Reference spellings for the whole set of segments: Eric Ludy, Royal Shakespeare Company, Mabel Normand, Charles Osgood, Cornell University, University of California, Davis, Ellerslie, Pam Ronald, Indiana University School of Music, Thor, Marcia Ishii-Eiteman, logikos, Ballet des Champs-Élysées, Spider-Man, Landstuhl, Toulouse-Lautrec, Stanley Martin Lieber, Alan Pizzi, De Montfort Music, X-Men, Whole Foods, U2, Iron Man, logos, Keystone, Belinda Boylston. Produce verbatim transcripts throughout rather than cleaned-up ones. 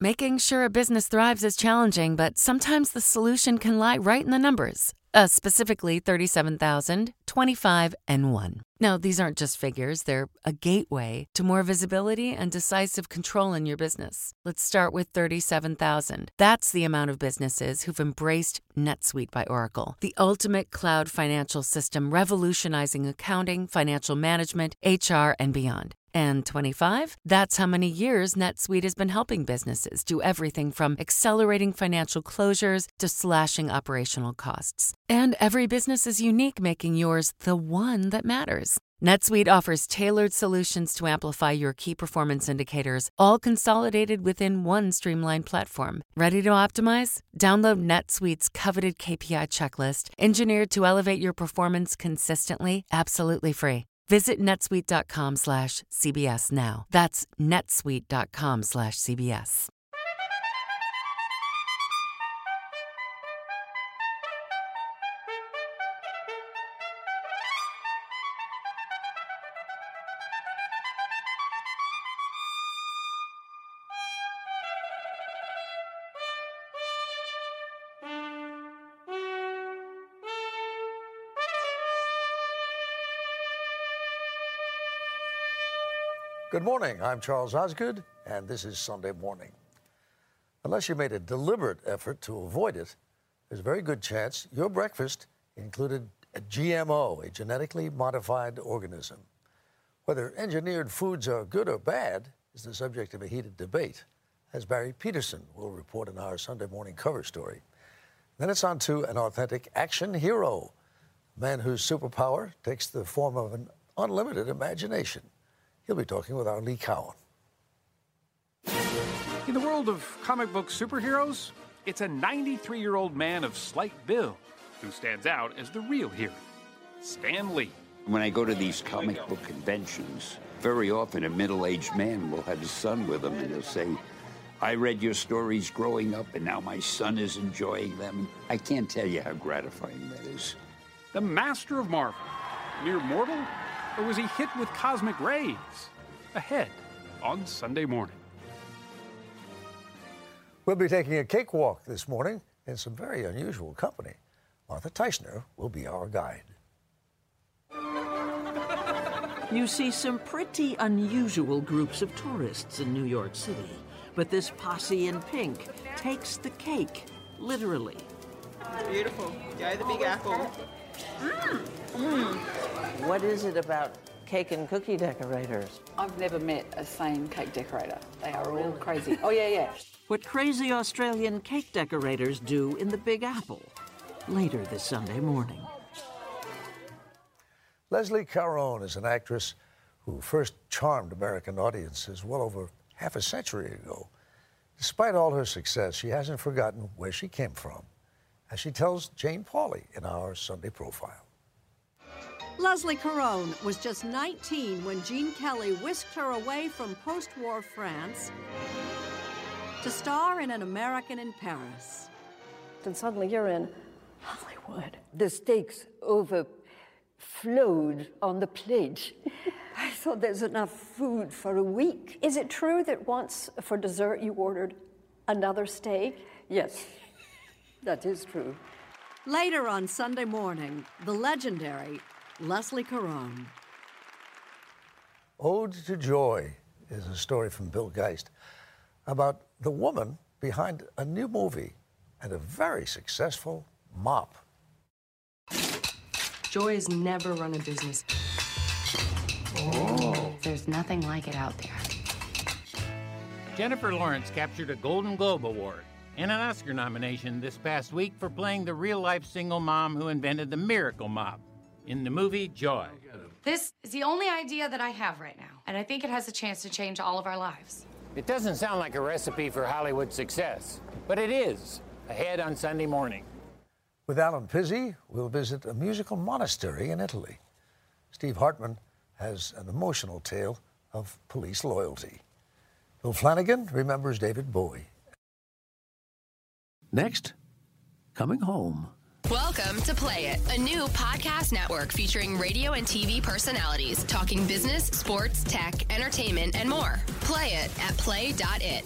Making sure a business thrives is challenging, but sometimes the solution can lie right in the numbers, uh, specifically thirty-seven thousand, twenty-five, and one. Now, these aren't just figures. They're a gateway to more visibility and decisive control in your business. Let's start with thirty-seven thousand. That's the amount of businesses who've embraced NetSuite by Oracle, the ultimate cloud financial system revolutionizing accounting, financial management, H R, and beyond. And twenty-five, that's how many years NetSuite has been helping businesses do everything from accelerating financial closures to slashing operational costs. And every business is unique, making yours the one that matters. NetSuite offers tailored solutions to amplify your key performance indicators, all consolidated within one streamlined platform. Ready to optimize? Download NetSuite's coveted K P I checklist, engineered to elevate your performance consistently, absolutely free. Visit netsuite.com slash CBS now. That's netsuite.com slash CBS. Good morning, I'm Charles Osgood, and this is Sunday Morning. Unless you made a deliberate effort to avoid it, there's a very good chance your breakfast included a G M O, a genetically modified organism. Whether engineered foods are good or bad is the subject of a heated debate, as Barry Peterson will report in our Sunday Morning cover story. Then it's on to an authentic action hero, a man whose superpower takes the form of an unlimited imagination. He'll be talking with our Lee Cowan. In the world of comic book superheroes, it's a ninety-three-year-old man of slight build who stands out as the real hero, Stan Lee. When I go to these comic book conventions, very often a middle-aged man will have his son with him, and he'll say, I read your stories growing up, and now my son is enjoying them. I can't tell you how gratifying that is. The master of Marvel, mere mortal, or was he hit with cosmic rays? Ahead on Sunday Morning. We'll be taking a cakewalk this morning in some very unusual company. Martha Teichner will be our guide. You see some pretty unusual groups of tourists in New York City, but this posse in pink takes the cake, literally. Beautiful. Yeah, the big apple. Mm. Mm. What is it about cake and cookie decorators? I've never met a sane cake decorator. They are all crazy. Oh, yeah, yeah. What crazy Australian cake decorators do in the Big Apple later this Sunday morning. Leslie Caron is an actress who first charmed American audiences well over half a century ago. Despite all her success, she hasn't forgotten where she came from, as she tells Jane Pauley in our Sunday Profile. Leslie Caron was just nineteen when Gene Kelly whisked her away from post-war France to star in An American in Paris. And suddenly you're in Hollywood. The stakes overflowed on the plate. I thought there's enough food for a week. Is it true that once for dessert you ordered another steak? Yes. That is true. Later on Sunday Morning, the legendary Leslie Caron. Ode to Joy is a story from Bill Geist about the woman behind a new movie and a very successful mop. Joy has never run a business. Oh. There's nothing like it out there. Jennifer Lawrence captured a Golden Globe Award and an Oscar nomination this past week for playing the real-life single mom who invented the miracle mop in the movie Joy. This is the only idea that I have right now, and I think it has a chance to change all of our lives. It doesn't sound like a recipe for Hollywood success, but it is. Ahead on Sunday Morning. With Alan Pizzi, we'll visit a musical monastery in Italy. Steve Hartman has an emotional tale of police loyalty. Bill Flanagan remembers David Bowie. Next, coming home. Welcome to Play It, a new podcast network featuring radio and T V personalities talking business, sports, tech, entertainment, and more. Play it at play dot it.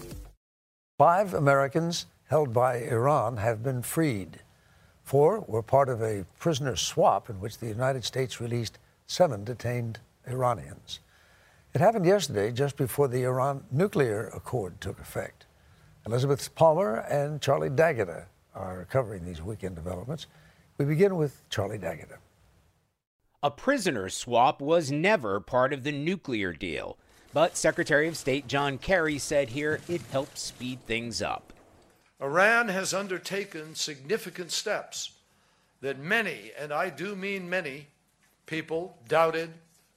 Five Americans held by Iran have been freed. Four were part of a prisoner swap in which the United States released seven detained Iranians. It happened yesterday, just before the Iran nuclear accord took effect. Elizabeth Palmer and Charlie Daggett are covering these weekend developments. We begin with Charlie Daggett. A prisoner swap was never part of the nuclear deal, but Secretary of State John Kerry said here it helped speed things up. Iran has undertaken significant steps that many, and I do mean many, people doubted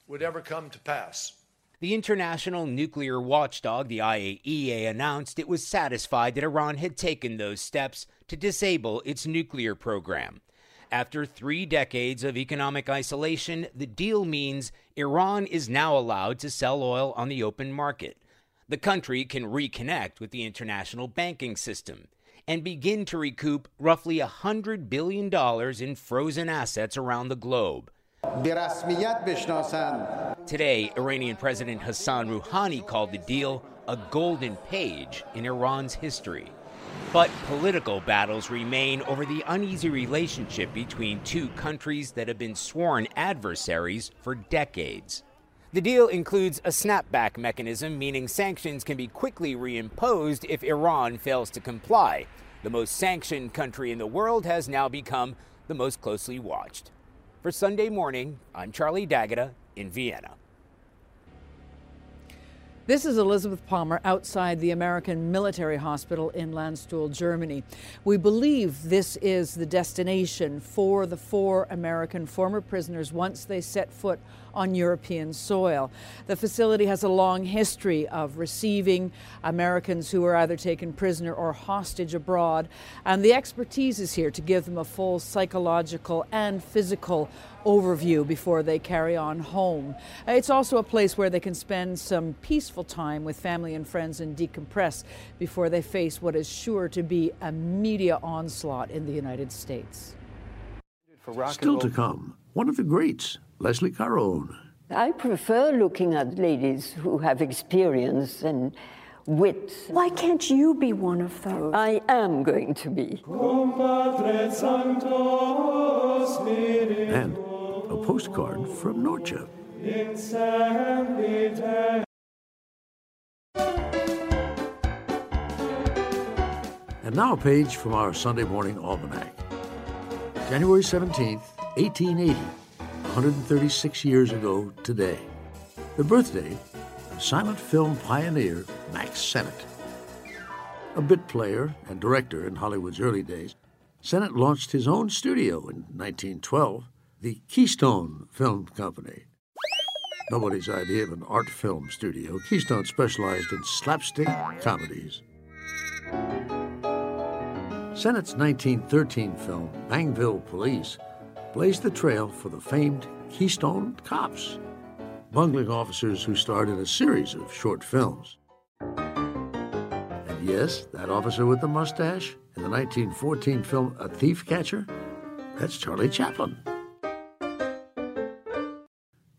would ever come to pass. The international nuclear watchdog, the I A E A, announced it was satisfied that Iran had taken those steps to disable its nuclear program. After three decades of economic isolation, the deal means Iran is now allowed to sell oil on the open market. The country can reconnect with the international banking system and begin to recoup roughly one hundred billion dollars in frozen assets around the globe. Today, Iranian President Hassan Rouhani called the deal a golden page in Iran's history. But political battles remain over the uneasy relationship between two countries that have been sworn adversaries for decades. The deal includes a snapback mechanism, meaning sanctions can be quickly reimposed if Iran fails to comply. The most sanctioned country in the world has now become the most closely watched. For Sunday Morning, I'm Charlie Daggett in Vienna. This is Elizabeth Palmer outside the American Military Hospital in Landstuhl, Germany. We believe this is the destination for the four American former prisoners once they set foot on European soil. The facility has a long history of receiving Americans who were either taken prisoner or hostage abroad, and the expertise is here to give them a full psychological and physical overview before they carry on home. It's also a place where they can spend some peaceful time with family and friends and decompress before they face what is sure to be a media onslaught in the United States. Still to come, one of the greats, Leslie Caron. I prefer looking at ladies who have experience and wit. Why can't you be one of those? I am going to be. And a postcard from Norcia. And now a page from our Sunday Morning Almanac. January seventeenth, eighteen eighty, one hundred thirty-six years ago today, the birthday of silent film pioneer Max Sennett. A bit player and director in Hollywood's early days, Sennett launched his own studio in nineteen twelve, the Keystone Film Company. Nobody's idea of an art film studio, Keystone specialized in slapstick comedies. Sennett's nineteen thirteen film, Bangville Police, blazed the trail for the famed Keystone Cops, bungling officers who starred in a series of short films. And yes, that officer with the mustache in the nineteen fourteen film, A Thief Catcher, that's Charlie Chaplin.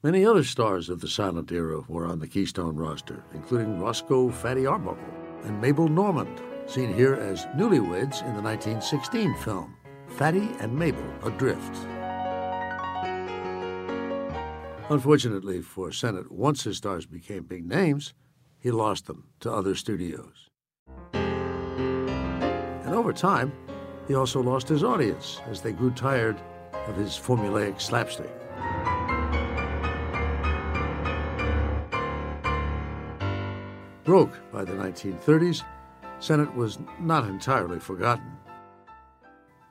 Many other stars of the silent era were on the Keystone roster, including Roscoe Fatty Arbuckle and Mabel Normand, seen here as newlyweds in the nineteen sixteen film Fatty and Mabel Adrift. Unfortunately for Sennett, once his stars became big names, he lost them to other studios. And over time, he also lost his audience as they grew tired of his formulaic slapstick. Broke by the nineteen thirties, Sennett was not entirely forgotten.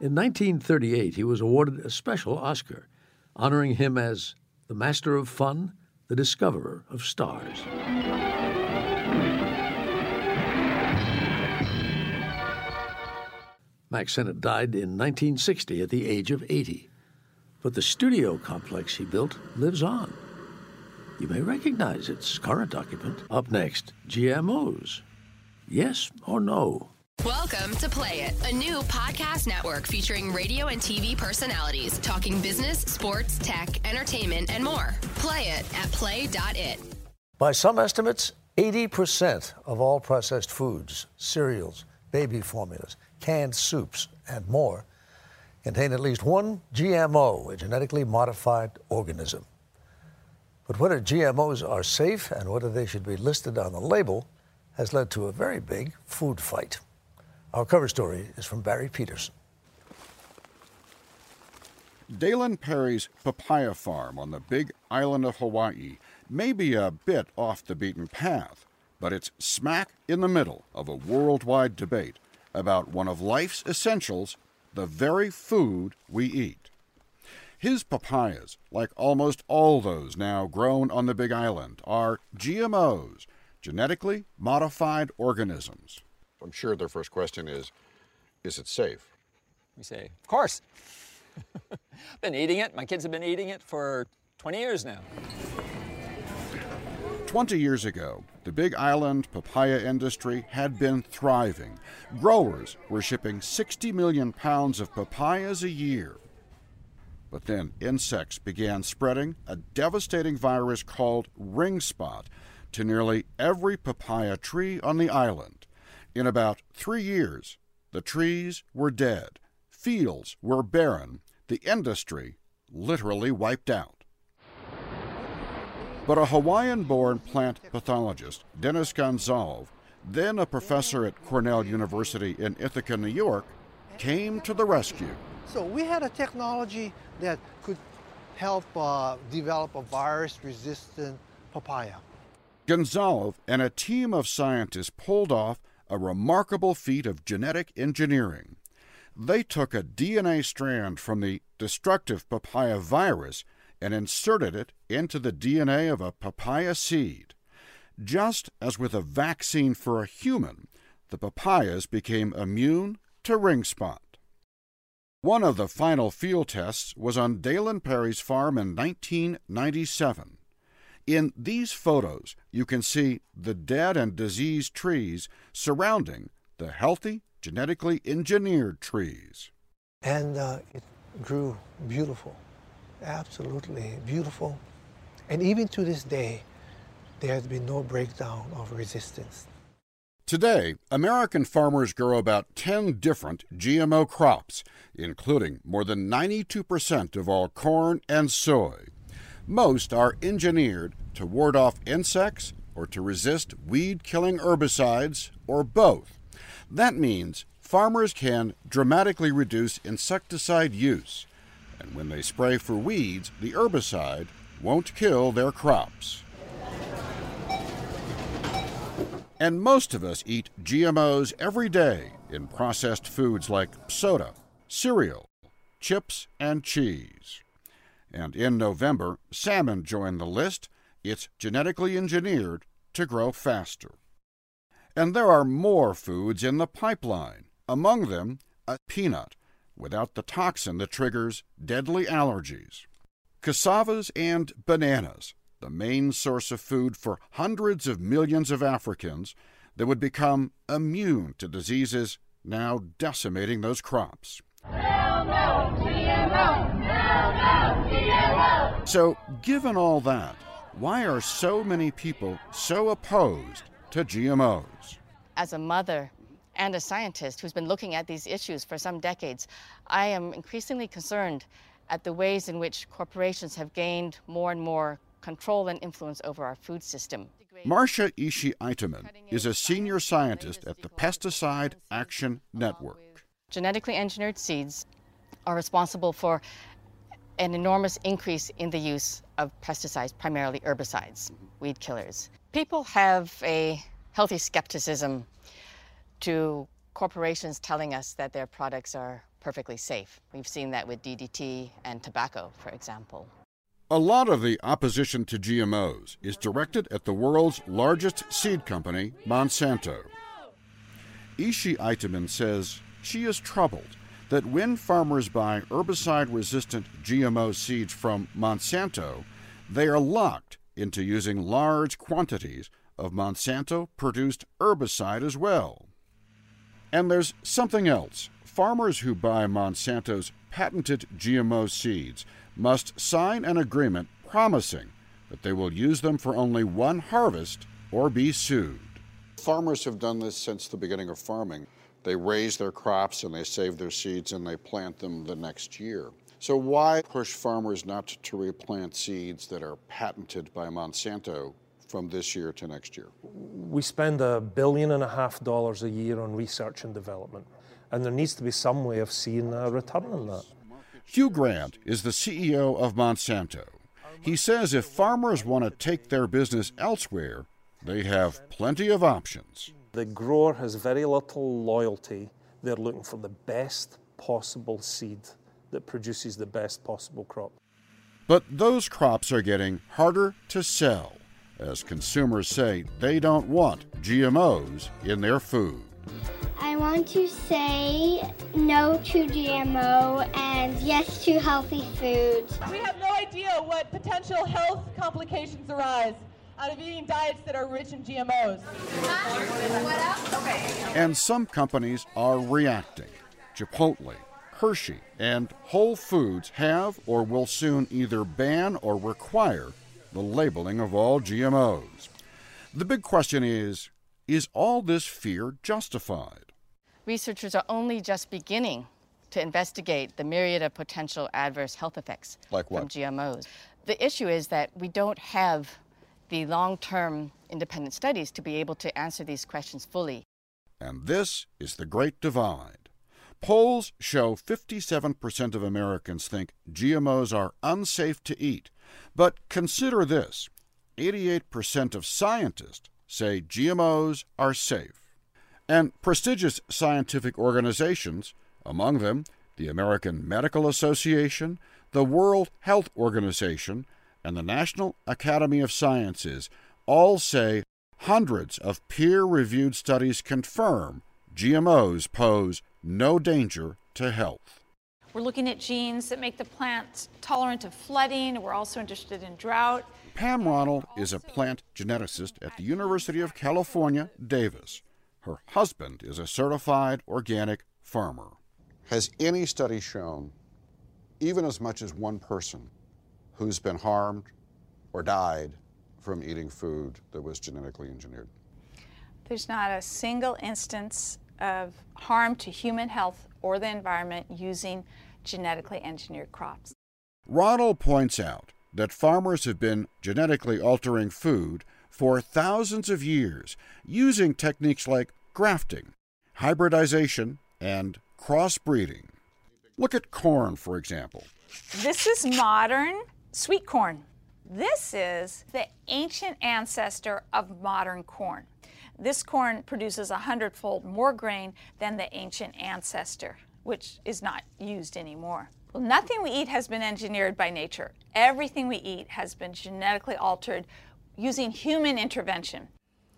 In nineteen thirty-eight, he was awarded a special Oscar, honoring him as the master of fun, the discoverer of stars. Max Sennett died in nineteen sixty at the age of eighty. But the studio complex he built lives on. You may recognize its current occupant. Up next, G M Os. Yes or no? Welcome to Play It, a new podcast network featuring radio and T V personalities talking business, sports, tech, entertainment, and more. Play it at play dot it. By some estimates, eighty percent of all processed foods, cereals, baby formulas, canned soups, and more contain at least one G M O, a genetically modified organism. But whether G M Os are safe and whether they should be listed on the label has led to a very big food fight. Our cover story is from Barry Peterson. Dalen Perry's papaya farm on the big island of Hawaii may be a bit off the beaten path, but it's smack in the middle of a worldwide debate about one of life's essentials, the very food we eat. His papayas, like almost all those now grown on the Big Island, are G M Os, genetically modified organisms. I'm sure their first question is, is it safe? We say, of course. I've been eating it. My kids have been eating it for twenty years now. twenty years ago, the Big Island papaya industry had been thriving. Growers were shipping sixty million pounds of papayas a year. But then insects began spreading a devastating virus called ring spot to nearly every papaya tree on the island. In about three years, the trees were dead, fields were barren, the industry literally wiped out. But a Hawaiian-born plant pathologist, Dennis Gonsalves, then a professor at Cornell University in Ithaca, New York, came to the rescue. So we had a technology that could help uh, develop a virus-resistant papaya. Gonsalves and a team of scientists pulled off a remarkable feat of genetic engineering. They took a D N A strand from the destructive papaya virus and inserted it into the D N A of a papaya seed. Just as with a vaccine for a human, the papayas became immune to ring spot. One of the final field tests was on Dalen Perry's farm in nineteen ninety-seven. In these photos, you can see the dead and diseased trees surrounding the healthy, genetically engineered trees. And uh, it grew beautiful. Absolutely beautiful. And even to this day, there has been no breakdown of resistance. Today, American farmers grow about ten different G M O crops, including more than ninety-two percent of all corn and soy. Most are engineered to ward off insects or to resist weed-killing herbicides, or both. That means farmers can dramatically reduce insecticide use. And when they spray for weeds, the herbicide won't kill their crops. And most of us eat G M Os every day in processed foods like soda, cereal, chips, and cheese. And in November, salmon joined the list. It's genetically engineered to grow faster. And there are more foods in the pipeline, among them a peanut, without the toxin that triggers deadly allergies. Cassavas and bananas, the main source of food for hundreds of millions of Africans that would become immune to diseases now decimating those crops. Hell no, G M O! Hell no, G M O! So, given all that, why are so many people so opposed to G M Os? As a mother and a scientist who's been looking at these issues for some decades, I am increasingly concerned at the ways in which corporations have gained more and more control and influence over our food system. Marcia Ishii-Eiteman is a senior scientist at the Pesticide Action Network. Genetically engineered seeds are responsible for an enormous increase in the use of pesticides, primarily herbicides, weed killers. People have a healthy skepticism to corporations telling us that their products are perfectly safe. We've seen that with D D T and tobacco, for example. A lot of the opposition to G M Os is directed at the world's largest seed company, Monsanto. Ishii-Eiteman says she is troubled that when farmers buy herbicide-resistant G M O seeds from Monsanto, they are locked into using large quantities of Monsanto-produced herbicide as well. And there's something else. Farmers who buy Monsanto's patented G M O seeds must sign an agreement promising that they will use them for only one harvest or be sued. Farmers have done this since the beginning of farming. They raise their crops and they save their seeds and they plant them the next year. So why push farmers not to replant seeds that are patented by Monsanto from this year to next year? We spend a billion and a half dollars a year on research and development, and there needs to be some way of seeing a return on that. Hugh Grant is the C E O of Monsanto. He says if farmers want to take their business elsewhere, they have plenty of options. The grower has very little loyalty. They're looking for the best possible seed that produces the best possible crop. But those crops are getting harder to sell, as consumers say they don't want G M Os in their food. I want to say no to G M O and yes to healthy foods. We have no idea what potential health complications arise out of eating diets that are rich in G M Os. And some companies are reacting. Chipotle, Hershey, and Whole Foods have or will soon either ban or require the labeling of all G M Os. The big question is, is all this fear justified? Researchers are only just beginning to investigate the myriad of potential adverse health effects like what? from G M Os. The issue is that we don't have the long-term independent studies to be able to answer these questions fully. And this is the great divide. Polls show fifty-seven percent of Americans think G M Os are unsafe to eat. But consider this, eighty-eight percent of scientists say G M Os are safe. And prestigious scientific organizations, among them the American Medical Association, the World Health Organization, and the National Academy of Sciences, all say hundreds of peer-reviewed studies confirm G M Os pose no danger to health. We're looking at genes that make the plants tolerant of flooding. We're also interested in drought. Pam Ronald is a plant geneticist at the University of California, Davis. Her husband is a certified organic farmer. Has any study shown, even as much as one person, who's been harmed or died from eating food that was genetically engineered? There's not a single instance of harm to human health or the environment using genetically engineered crops. Ronald points out that farmers have been genetically altering food for thousands of years using techniques like grafting, hybridization, and crossbreeding. Look at corn, for example. This is modern sweet corn. This is the ancient ancestor of modern corn. This corn produces a hundredfold more grain than the ancient ancestor, which is not used anymore. Well, nothing we eat has been engineered by nature. Everything we eat has been genetically altered using human intervention.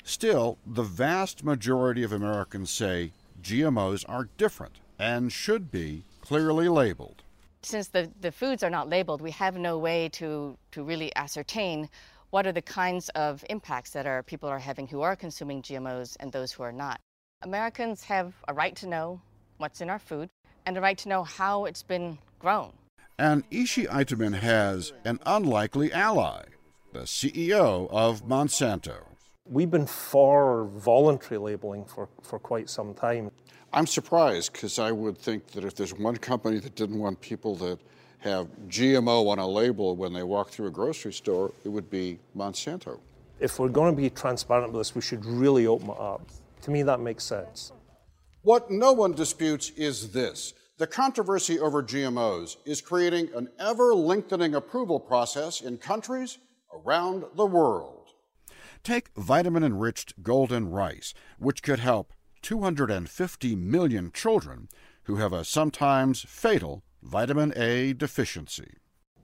Still, the vast majority of Americans say G M Os are different and should be clearly labeled. Since the, the foods are not labeled, we have no way to, to really ascertain what are the kinds of impacts that our people are having who are consuming G M Os and those who are not. Americans have a right to know what's in our food and a right to know how it's been grown. And Ishi Eiterman has an unlikely ally, the C E O of Monsanto. We've been for voluntary labeling for, for quite some time. I'm surprised, because I would think that if there's one company that didn't want people that have G M O on a label when they walk through a grocery store, it would be Monsanto. If we're going to be transparent with this, we should really open it up. To me, that makes sense. What no one disputes is this. The controversy over G M Os is creating an ever-lengthening approval process in countries around the world. Take vitamin-enriched golden rice, which could help two hundred fifty million children who have a sometimes fatal vitamin A deficiency.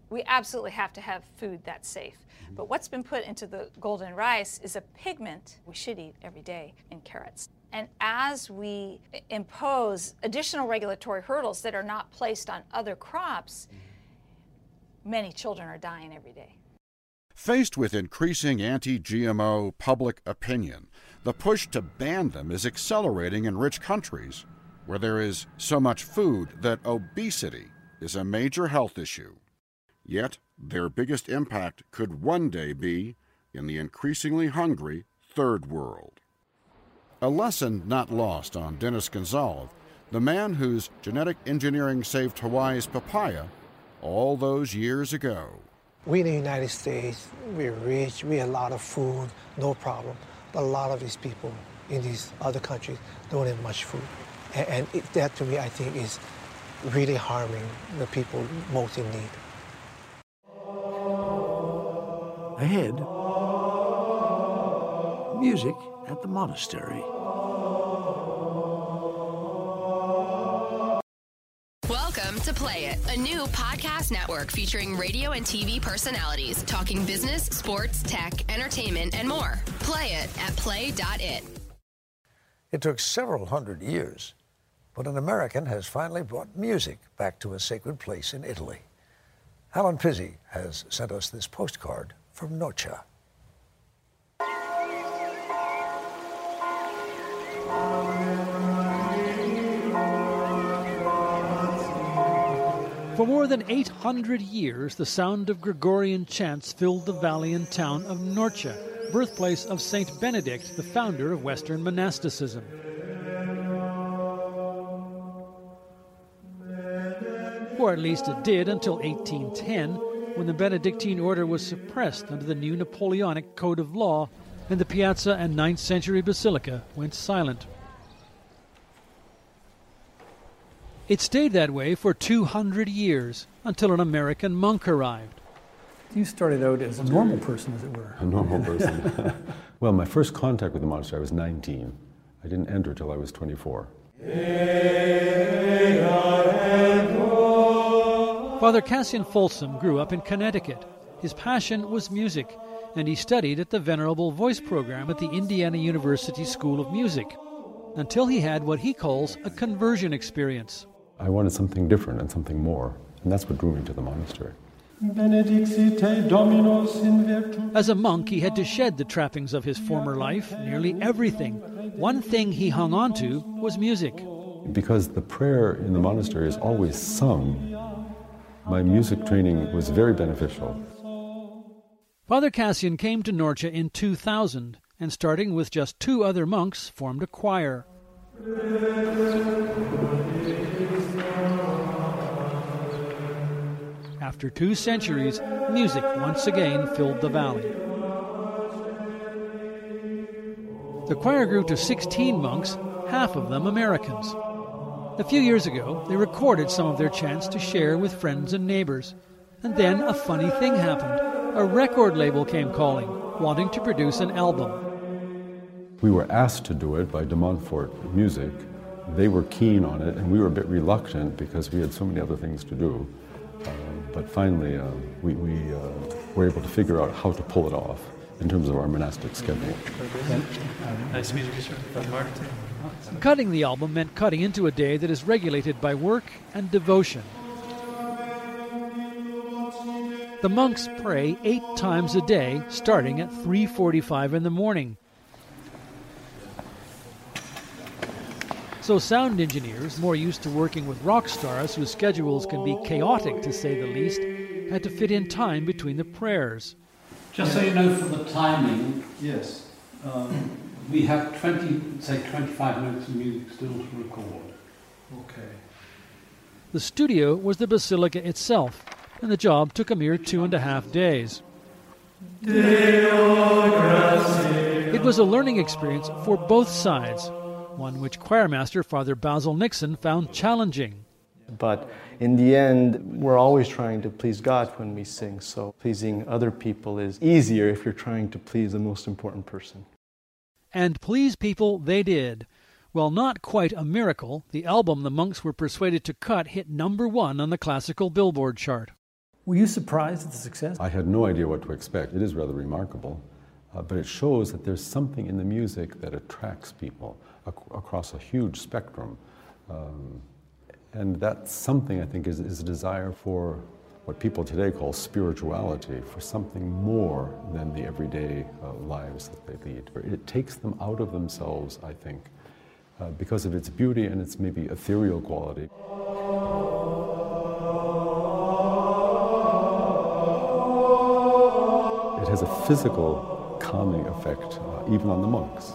We absolutely have to have food that's safe. But what's been put into the golden rice is a pigment we should eat every day in carrots. And as we impose additional regulatory hurdles that are not placed on other crops, many children are dying every day. Faced with increasing anti-G M O public opinion, the push to ban them is accelerating in rich countries, where there is so much food that obesity is a major health issue. Yet their biggest impact could one day be in the increasingly hungry Third World. A lesson not lost on Dennis Gonsalves, the man whose genetic engineering saved Hawaii's papaya all those years ago. We in the United States, we're rich, we have a lot of food, no problem. But a lot of these people in these other countries don't have much food. And, and it, that, to me, I think is really harming the people most in need. Ahead, music at the monastery. Welcome to Play It, a new podcast network featuring radio and T V personalities talking business, sports, tech, entertainment, and more. Play it at play dot it. It took several hundred years, but an American has finally brought music back to a sacred place in Italy. Alan Pizzi has sent us this postcard from Nocha. For more than eight hundred years, the sound of Gregorian chants filled the valley and town of Norcia, birthplace of Saint Benedict, the founder of Western monasticism. Or at least it did until eighteen ten, when the Benedictine order was suppressed under the new Napoleonic Code of Law, and the piazza and ninth century basilica went silent. It stayed that way for two hundred years, until an American monk arrived. You started out as a normal person, as it were. A normal person. Well, my first contact with the monastery, I was nineteen. I didn't enter till I was twenty-four. Father Cassian Folsom grew up in Connecticut. His passion was music, and he studied at the Venerable Voice program at the Indiana University School of Music, until he had what he calls a conversion experience. I wanted something different and something more, and that's what drew me to the monastery. As a monk, he had to shed the trappings of his former life, nearly everything. One thing he hung on to was music. Because the prayer in the monastery is always sung, my music training was very beneficial. Father Cassian came to Norcia in two thousand, and starting with just two other monks, formed a choir. After two centuries, music once again filled the valley. The choir grew to sixteen monks, half of them Americans. A few years ago, they recorded some of their chants to share with friends and neighbors. And then a funny thing happened. A record label came calling, wanting to produce an album. We were asked to do it by De Montfort Music. They were keen on it, and we were a bit reluctant because we had so many other things to do. Uh, but finally, uh, we, we uh, were able to figure out how to pull it off in terms of our monastic schedule. Nice to meet you, Mark. Cutting the album meant cutting into a day that is regulated by work and devotion. The monks pray eight times a day, starting at three forty-five in the morning. So sound engineers, more used to working with rock stars whose schedules can be chaotic, to say the least, had to fit in time between the prayers. Just so you know, for the timing, yes, um, we have twenty, say twenty-five minutes of music still to record. Okay. The studio was the basilica itself, and the job took a mere two and a half days. It was a learning experience for both sides, one which choirmaster Father Basil Nixon found challenging. But in the end, we're always trying to please God when we sing, so pleasing other people is easier if you're trying to please the most important person. And please people they did. Well, not quite a miracle, the album the monks were persuaded to cut hit number one on the classical Billboard chart. Were you surprised at the success? I had no idea what to expect. It is rather remarkable. Uh, but it shows that there's something in the music that attracts people ac- across a huge spectrum. Um, and that something, I think, is, is a desire for what people today call spirituality, for something more than the everyday uh, lives that they lead. It takes them out of themselves, I think, uh, because of its beauty and its maybe ethereal quality. It has a physical calming effect even on the monks.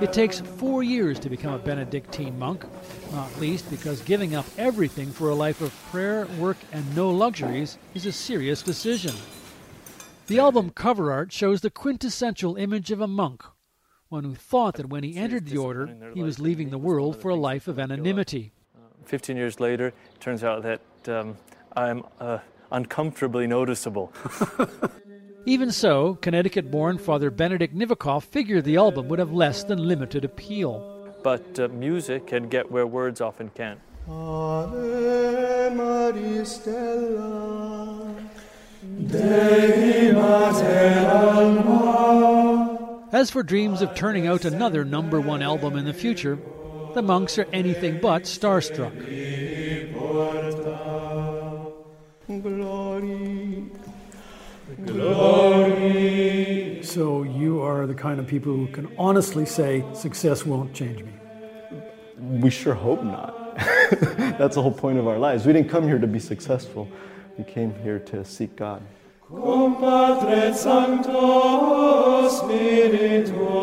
It takes four years to become a Benedictine monk, not least because giving up everything for a life of prayer, work, and no luxuries is a serious decision. The album cover art shows the quintessential image of a monk, one who thought that when he entered the order, he was leaving the world for a life of anonymity. Fifteen years later, it turns out that um, I'm uh, uncomfortably noticeable. Even so, Connecticut-born Father Benedict Nivikoff figured the album would have less than limited appeal. But uh, music can get where words often can't. Ave Maria Stella, Dei Mater Alma. As for dreams of turning out another number one album in the future, the monks are anything but starstruck. Glory. Glory. So you are the kind of people who can honestly say, success won't change me. We sure hope not. That's the whole point of our lives. We didn't come here to be successful. We came here to seek God. Compatre Sancto Spiritu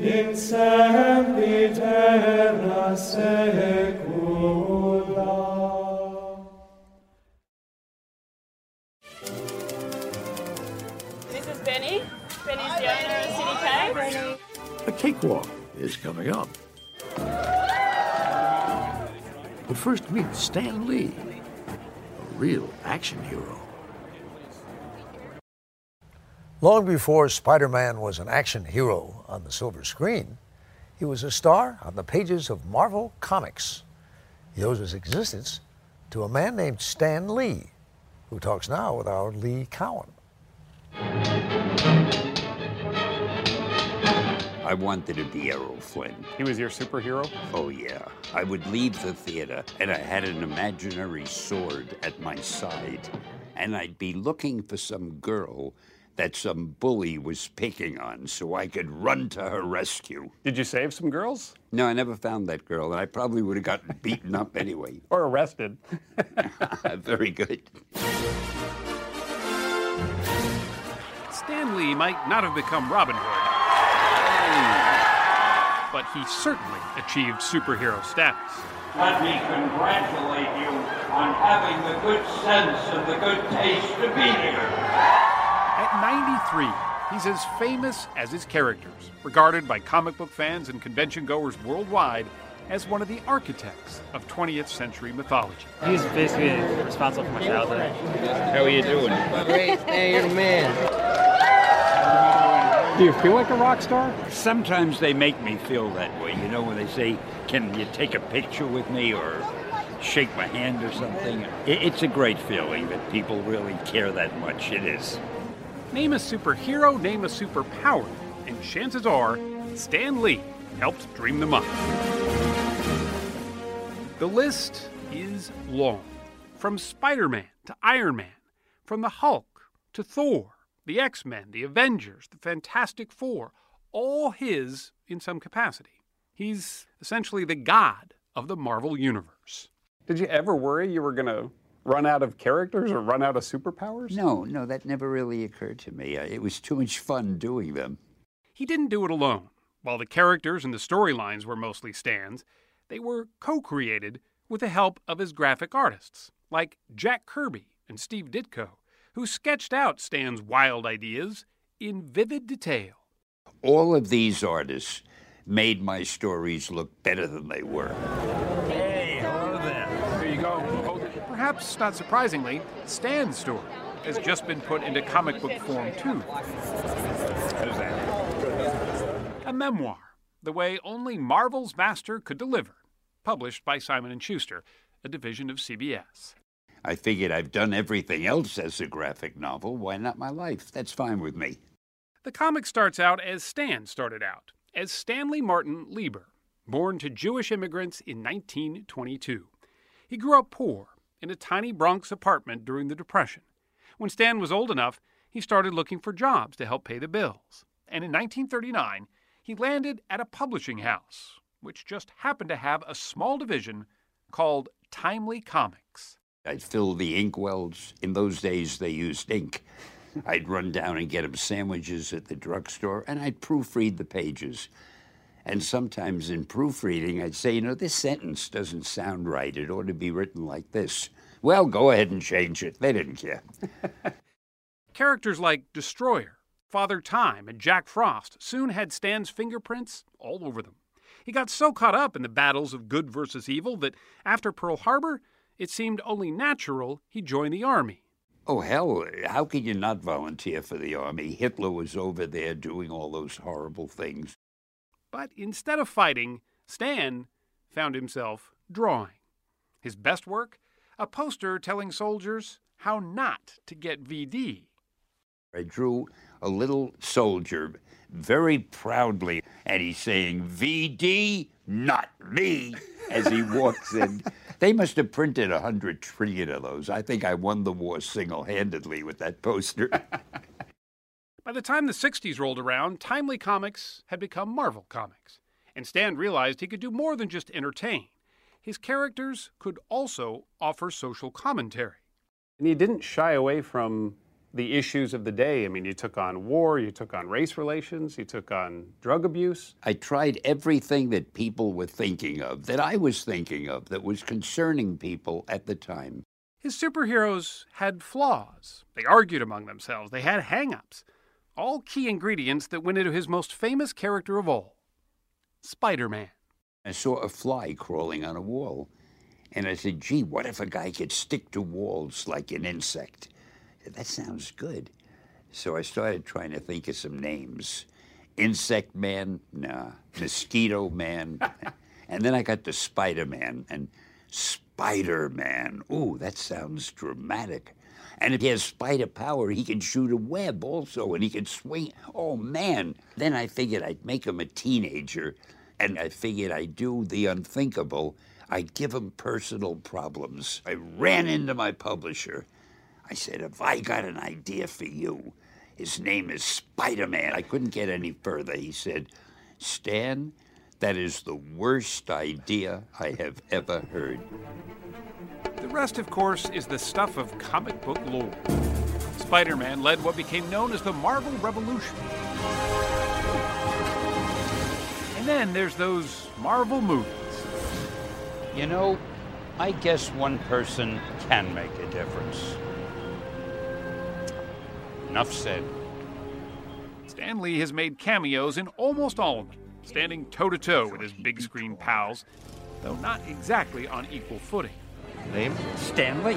in sempiterna secula. Benny. Benny's the owner of City Cake. Benny. A cakewalk is coming up. But first, meet Stan Lee, a real action hero. Long before Spider-Man was an action hero on the silver screen, he was a star on the pages of Marvel Comics. He owes his existence to a man named Stan Lee, who talks now with our Lee Cowan. I wanted to be Errol Flynn. He was your superhero? Oh, yeah. I would leave the theater, and I had an imaginary sword at my side, and I'd be looking for some girl that some bully was picking on so I could run to her rescue. Did you save some girls? No, I never found that girl, and I probably would have gotten beaten up anyway. Or arrested. Very good. Stan Lee might not have become Robin Hood, but he certainly achieved superhero status. Let me congratulate you on having the good sense and the good taste to be here. At ninety-three, he's as famous as his characters, regarded by comic book fans and convention goers worldwide as one of the architects of twentieth century mythology. He's basically responsible for my childhood. How are you doing? Great, you're the man. Do you feel like a rock star? Sometimes they make me feel that way, you know, when they say, can you take a picture with me or shake my hand or something? It's a great feeling that people really care that much, it is. Name a superhero, name a superpower, and chances are Stan Lee helped dream them up. The list is long, from Spider-Man to Iron Man, from the Hulk to Thor, the X-Men, the Avengers, the Fantastic Four, all his in some capacity. He's essentially the god of the Marvel Universe. Did you ever worry you were going to run out of characters or run out of superpowers? No, no, that never really occurred to me. It was too much fun doing them. He didn't do it alone. While the characters and the storylines were mostly Stan's, they were co-created with the help of his graphic artists, like Jack Kirby and Steve Ditko, who sketched out Stan's wild ideas in vivid detail. All of these artists made my stories look better than they were. Hey, hello there. Here you go. Perhaps not surprisingly, Stan's story has just been put into comic book form, too. How's that? A memoir, the way only Marvel's master could deliver, published by Simon and Schuster, a division of C B S. I figured I've done everything else as a graphic novel. Why not my life? That's fine with me. The comic starts out as Stan started out, as Stanley Martin Lieber, born to Jewish immigrants in nineteen twenty-two. He grew up poor in a tiny Bronx apartment during the Depression. When Stan was old enough, he started looking for jobs to help pay the bills. And in nineteen thirty-nine, he landed at a publishing house, which just happened to have a small division called Timely Comics. I'd fill the ink wells. In those days, they used ink. I'd run down and get him sandwiches at the drugstore, and I'd proofread the pages. And sometimes in proofreading, I'd say, you know, this sentence doesn't sound right. It ought to be written like this. Well, go ahead and change it. They didn't care. Characters like Destroyer, Father Time, and Jack Frost soon had Stan's fingerprints all over them. He got so caught up in the battles of good versus evil that after Pearl Harbor, it seemed only natural he joined the Army. Oh, hell, how could you not volunteer for the Army? Hitler was over there doing all those horrible things. But instead of fighting, Stan found himself drawing. His best work? A poster telling soldiers how not to get V D. I drew a little soldier very proudly, and he's saying, V D, not me, as he walks in. They must have printed a hundred trillion of those. I think I won the war single-handedly with that poster. By the time the sixties rolled around, Timely Comics had become Marvel Comics, and Stan realized he could do more than just entertain. His characters could also offer social commentary. And he didn't shy away from the issues of the day. I mean, you took on war, you took on race relations, you took on drug abuse. I tried everything that people were thinking of, that I was thinking of, that was concerning people at the time. His superheroes had flaws. They argued among themselves. They had hang-ups. All key ingredients that went into his most famous character of all, Spider-Man. I saw a fly crawling on a wall, and I said, gee, what if a guy could stick to walls like an insect? That sounds good. So I started trying to think of some names. Insect Man, nah. Mosquito Man. And then I got to Spider-Man, and Spider-Man. Ooh, that sounds dramatic. And if he has spider power, he can shoot a web also, and he can swing. Oh, man. Then I figured I'd make him a teenager, and I figured I'd do the unthinkable. I'd give him personal problems. I ran into my publisher. I said, have I got an idea for you? His name is Spider-Man. I couldn't get any further. He said, Stan, that is the worst idea I have ever heard. The rest, of course, is the stuff of comic book lore. Spider-Man led what became known as the Marvel Revolution. And then there's those Marvel movies. You know, I guess one person can make a difference. Enough said. Stan Lee has made cameos in almost all of them, standing toe-to-toe with his big-screen pals, though not exactly on equal footing. Name? Stan Lee.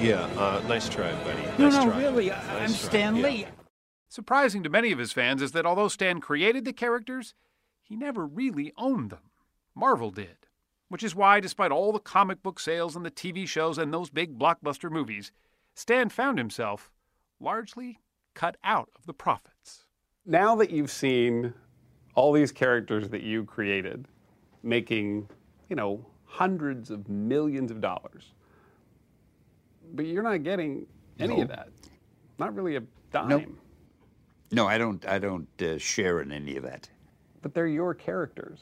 Yeah, uh, nice try, buddy. Nice no, no, try. really, I, nice I'm try. Stan yeah. Lee. Surprising to many of his fans is that although Stan created the characters, he never really owned them. Marvel did, which is why, despite all the comic book sales and the T V shows and those big blockbuster movies, Stan found himself largely cut out of the profits. Now that you've seen all these characters that you created making, you know, hundreds of millions of dollars, but you're not getting any no. of that. Not really a dime. Nope. No, I don't, I don't uh, share in any of that. But they're your characters.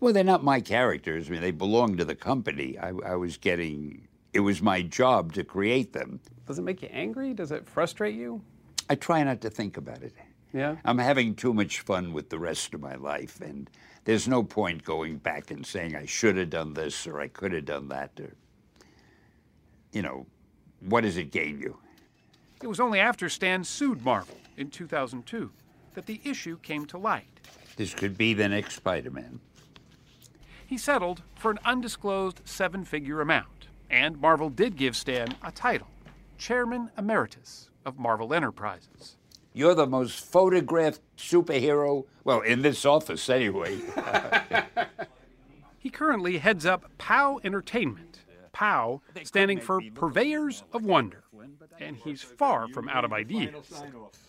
Well, they're not my characters. I mean, they belong to the company. I, I was getting... It was my job to create them. Does it make you angry? Does it frustrate you? I try not to think about it. Yeah? I'm having too much fun with the rest of my life, and there's no point going back and saying I should have done this or I could have done that. Or, you know, what does it gain you? It was only after Stan sued Marvel in two thousand two that the issue came to light. This could be the next Spider-Man. He settled for an undisclosed seven-figure amount. And Marvel did give Stan a title, Chairman Emeritus of Marvel Enterprises. You're the most photographed superhero, well, in this office anyway. He currently heads up POW Entertainment, POW standing for Purveyors of Wonder. And he's far from out of ideas.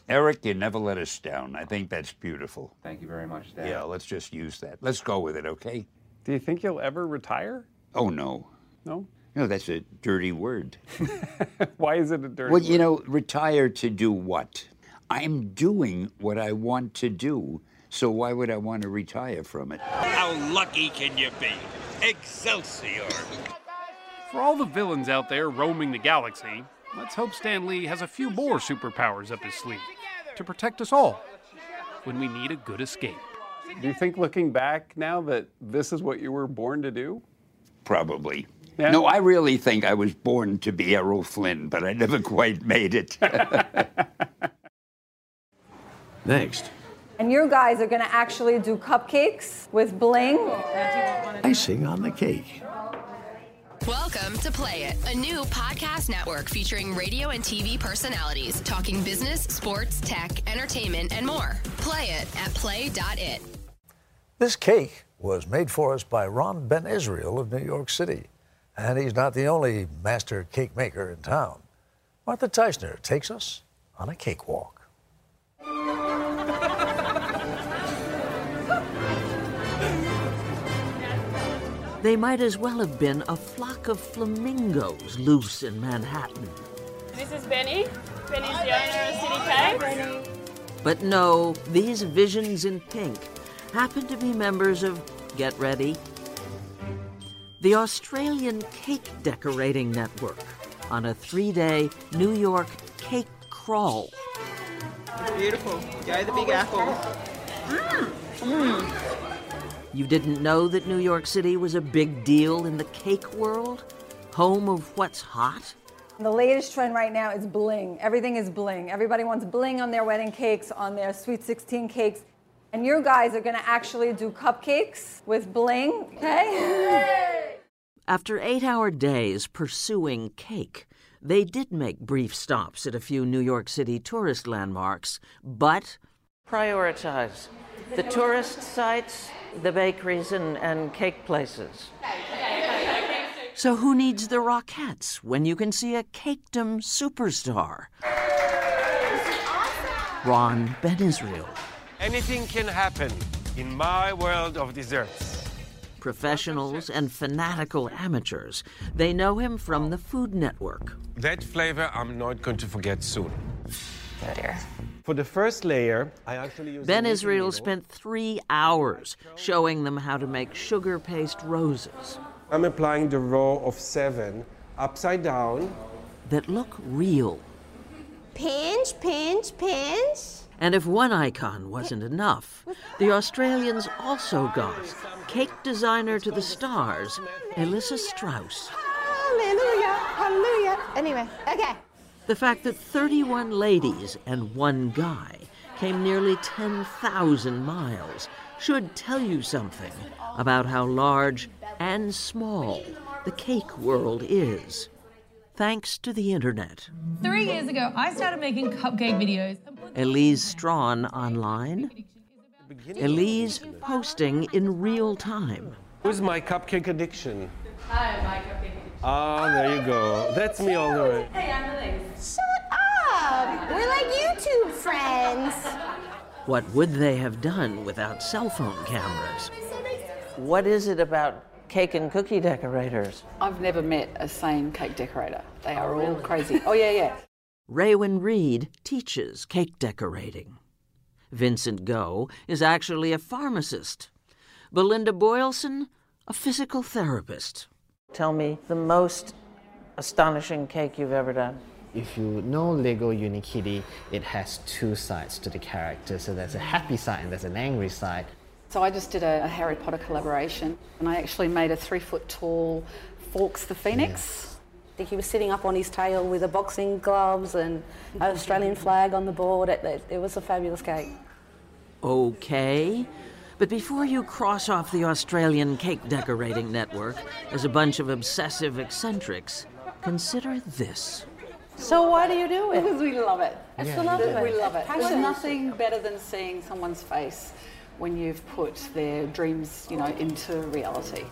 Eric, you never let us down. I think that's beautiful. Thank you very much, Stan. Yeah, let's just use that. Let's go with it, okay? Do you think you'll ever retire? Oh, no. No? No, that's a dirty word. Why is it a dirty word? Well, you know, retire to do what? I'm doing what I want to do, so why would I want to retire from it? How lucky can you be? Excelsior! For all the villains out there roaming the galaxy, let's hope Stan Lee has a few more superpowers up his sleeve to protect us all when we need a good escape. Do you think, looking back now, that this is what you were born to do? Probably. Yeah. No, I really think I was born to be Errol Flynn, but I never quite made it. Next. And you guys are going to actually do cupcakes with bling. Icing on the cake. Welcome to Play It, a new podcast network featuring radio and T V personalities talking business, sports, tech, entertainment, and more. Play it at play dot it. This cake was made for us by Ron Ben Israel of New York City. And he's not the only master cake maker in town. Martha Teichner takes us on a cakewalk. They might as well have been a flock of flamingos loose in Manhattan. This is Benny. Benny's the owner of City Cakes. But no, these visions in pink happen to be members of, get ready, the Australian Cake Decorating Network on a three-day New York cake crawl. Beautiful. Go the Big Apple. Mm. Mm. You didn't know that New York City was a big deal in the cake world? Home of what's hot? The latest trend right now is bling. Everything is bling. Everybody wants bling on their wedding cakes, on their Sweet sixteen cakes. And you guys are going to actually do cupcakes with bling, okay? After eight-hour days pursuing cake, they did make brief stops at a few New York City tourist landmarks, but prioritize the tourist sites, the bakeries, and, and cake places. So who needs the Rockettes when you can see a cakedom superstar? This is awesome. Ron Ben Israel. Anything can happen in my world of desserts. Professionals and fanatical amateurs, they know him from the Food Network. That flavor I'm not going to forget soon. Oh dear. For the first layer, I actually used Ben Israel spent three hours showing them how to make sugar paste roses. I'm applying the row of seven upside down. That look real. Pinch, pinch, pinch. And if one icon wasn't enough, the Australians also got cake designer to the stars, Elissa Strauss. Hallelujah, hallelujah. Anyway, okay. The fact that thirty-one ladies and one guy came nearly ten thousand miles should tell you something about how large and small the cake world is, thanks to the internet. Three years ago, I started making cupcake videos. Elise Strawn online. Elise posting in real time. Who's my cupcake addiction? Hi, my cupcake addiction. Ah, oh, there you go. That's me all the way. Hey, I'm Elise. Shut up! We're like YouTube friends. What would they have done without cell phone cameras? What is it about cake and cookie decorators? I've never met a sane cake decorator. They are oh, all really? crazy. Oh, yeah, yeah. Raywin Reed teaches cake decorating. Vincent Goh is actually a pharmacist. Belinda Boylston, a physical therapist. Tell me the most astonishing cake you've ever done. If you know Lego Unikitty, it has two sides to the character. So there's a happy side and there's an angry side. So I just did a, a Harry Potter collaboration, and I actually made a three-foot-tall Fawkes the Phoenix. Yeah. He was sitting up on his tail with a boxing gloves and an Australian flag on the board. It, it, it was a fabulous cake. Okay, but before you cross off the Australian Cake Decorating Network as a bunch of obsessive eccentrics, consider this. So why do you do it? Because we love it. It's the love of it. We love it. There's nothing better than seeing someone's face when you've put their dreams, you know, into reality.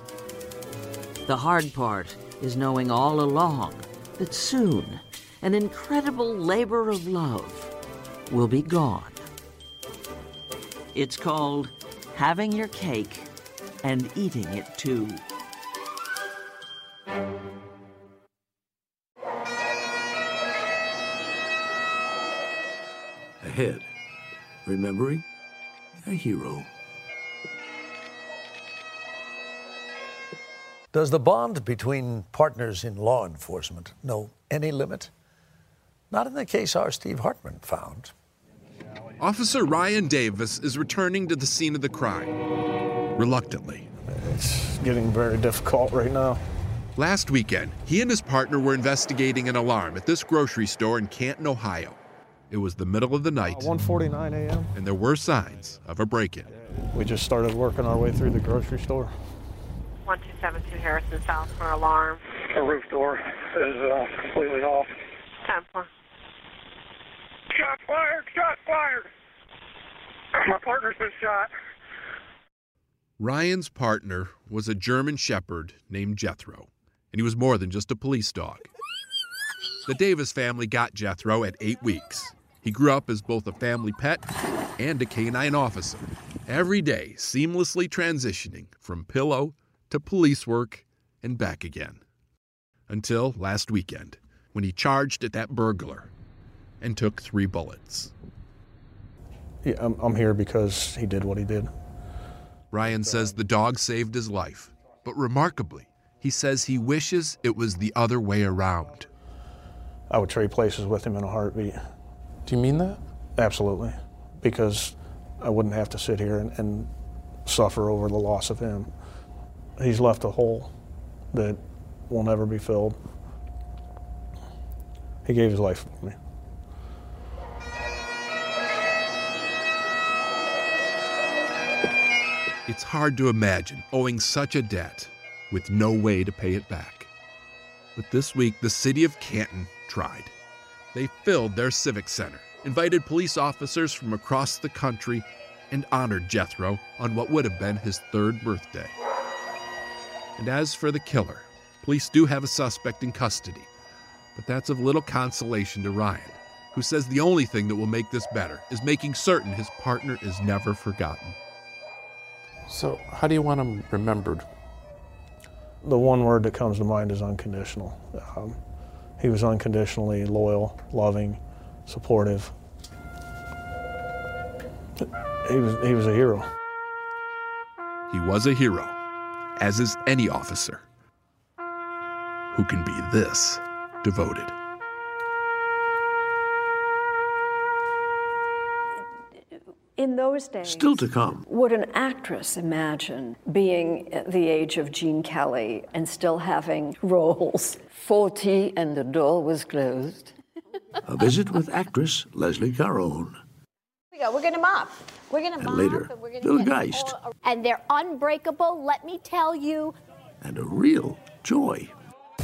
The hard part is knowing all along that soon an incredible labor of love will be gone. It's called having your cake and eating it too. Ahead, remembering a hero. Does the bond between partners in law enforcement know any limit? Not in the case our Steve Hartman found. Officer Ryan Davis is returning to the scene of the crime, reluctantly. It's getting very difficult right now. Last weekend, he and his partner were investigating an alarm at this grocery store in Canton, Ohio. It was the middle of the night, one forty-nine a m, and there were signs of a break-in. We just started working our way through the grocery store. one two seven two Harrison South for alarm. The roof door is uh, completely off. ten four. Shot fired! Shot fired! My partner's been shot. Ryan's partner was a German shepherd named Jethro, and he was more than just a police dog. The Davis family got Jethro at eight weeks. He grew up as both a family pet and a canine officer, every day seamlessly transitioning from pillow to police work and back again. Until last weekend, when he charged at that burglar and took three bullets. Yeah, I'm, I'm here because he did what he did. Ryan says the dog saved his life, but remarkably, he says he wishes it was the other way around. I would trade places with him in a heartbeat. Do you mean that? Absolutely, because I wouldn't have to sit here and, and suffer over the loss of him. He's left a hole that will never be filled. He gave his life for me. It's hard to imagine owing such a debt with no way to pay it back. But this week, the city of Canton tried. They filled their civic center, invited police officers from across the country, and honored Jethro on what would have been his third birthday. And as for the killer, police do have a suspect in custody, but that's of little consolation to Ryan, who says the only thing that will make this better is making certain his partner is never forgotten. So how do you want him remembered? The one word that comes to mind is unconditional. Um, He was unconditionally loyal, loving, supportive. He was, he was a hero. He was a hero, as is any officer who can be this devoted. In those days, still to come, would an actress imagine being at the age of Gene Kelly and still having roles? forty and the door was closed. A visit with actress Leslie Caron. We go. We're going to mop. We're going to mop. Later, and later, Bill Geist. All... And they're unbreakable, let me tell you. And a real joy.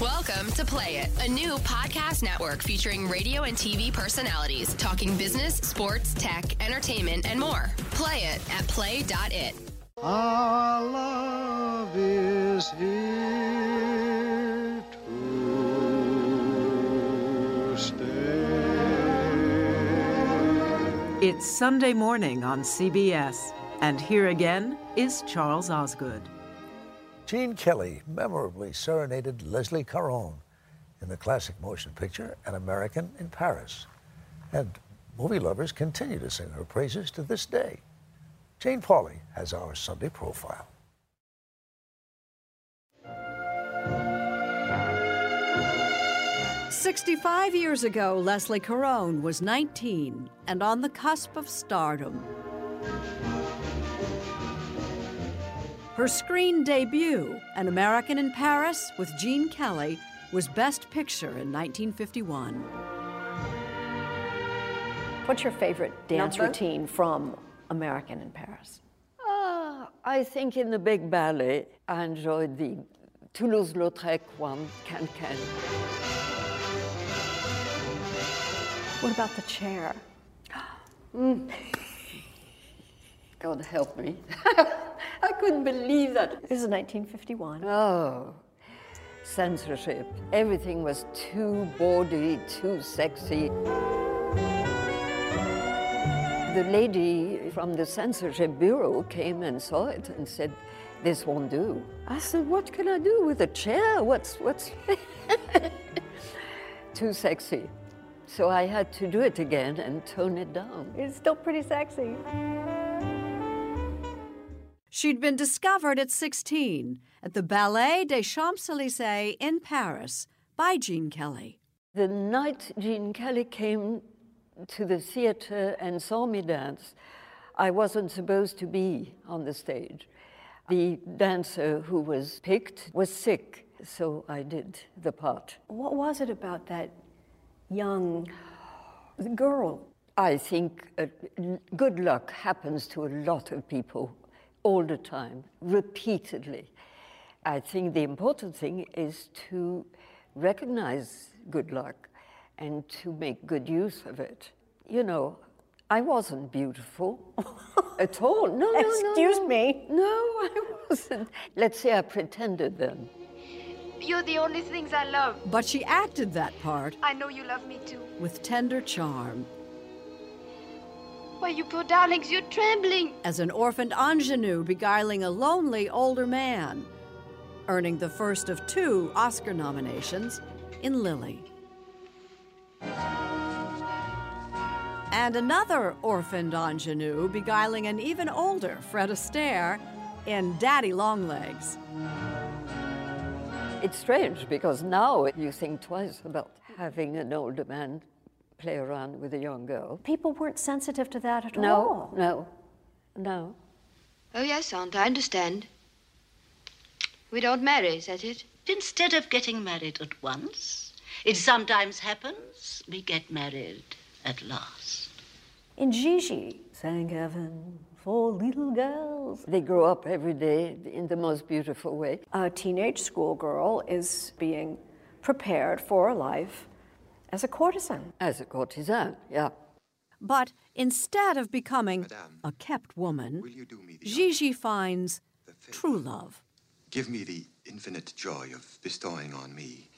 Welcome to Play It, a new podcast network featuring radio and T V personalities talking business, sports, tech, entertainment, and more. Play it at play dot it. Our love is here to stay. It's Sunday morning on C B S, and here again is Charles Osgood. Gene Kelly memorably serenaded Leslie Caron in the classic motion picture An American in Paris. And movie lovers continue to sing her praises to this day. Jane Pauley has our Sunday profile. sixty-five years ago, Leslie Caron was nineteen and on the cusp of stardom. Her screen debut, An American in Paris with Gene Kelly, was Best Picture in nineteen fifty-one. What's your favorite dance Number? routine from American in Paris? Uh, I think in the big ballet, I enjoyed the Toulouse-Lautrec one, Cancan. What about the chair? Mm. God help me. I couldn't believe that. This is nineteen fifty-one. Oh, censorship. Everything was too bawdy, too sexy. The lady from the censorship bureau came and saw it and said, this won't do. I said, what can I do with a chair? What's, what's... Too sexy. So I had to do it again and tone it down. It's still pretty sexy. She'd been discovered at sixteen at the Ballet des Champs-Élysées in Paris by Gene Kelly. The night Gene Kelly came to the theater and saw me dance, I wasn't supposed to be on the stage. The dancer who was picked was sick, so I did the part. What was it about that young girl? I think uh, good luck happens to a lot of people. All the time, repeatedly. I think the important thing is to recognize good luck and to make good use of it. You know, I wasn't beautiful at all. No, no, Excuse no, no. me. No, I wasn't. Let's say I pretended then. You're the only things I love. But she acted that part. I know you love me too. With tender charm. Why, you poor darlings, you're trembling. As an orphaned ingenue beguiling a lonely older man, earning the first of two Oscar nominations in Lily. And another orphaned ingenue beguiling an even older Fred Astaire in Daddy Longlegs. It's strange because now you think twice about having an older man play around with a young girl. People weren't sensitive to that at no, all. No, no, no. Oh, yes, Aunt, I understand. We don't marry, is that it? Instead of getting married at once, it sometimes happens we get married at last. In Gigi, thank heaven for little girls. They grow up every day in the most beautiful way. A teenage schoolgirl is being prepared for a life as a courtesan. As a courtesan, yeah. But instead of becoming Madame, a kept woman, Gigi honor? finds true love. Give me the infinite joy of bestowing on me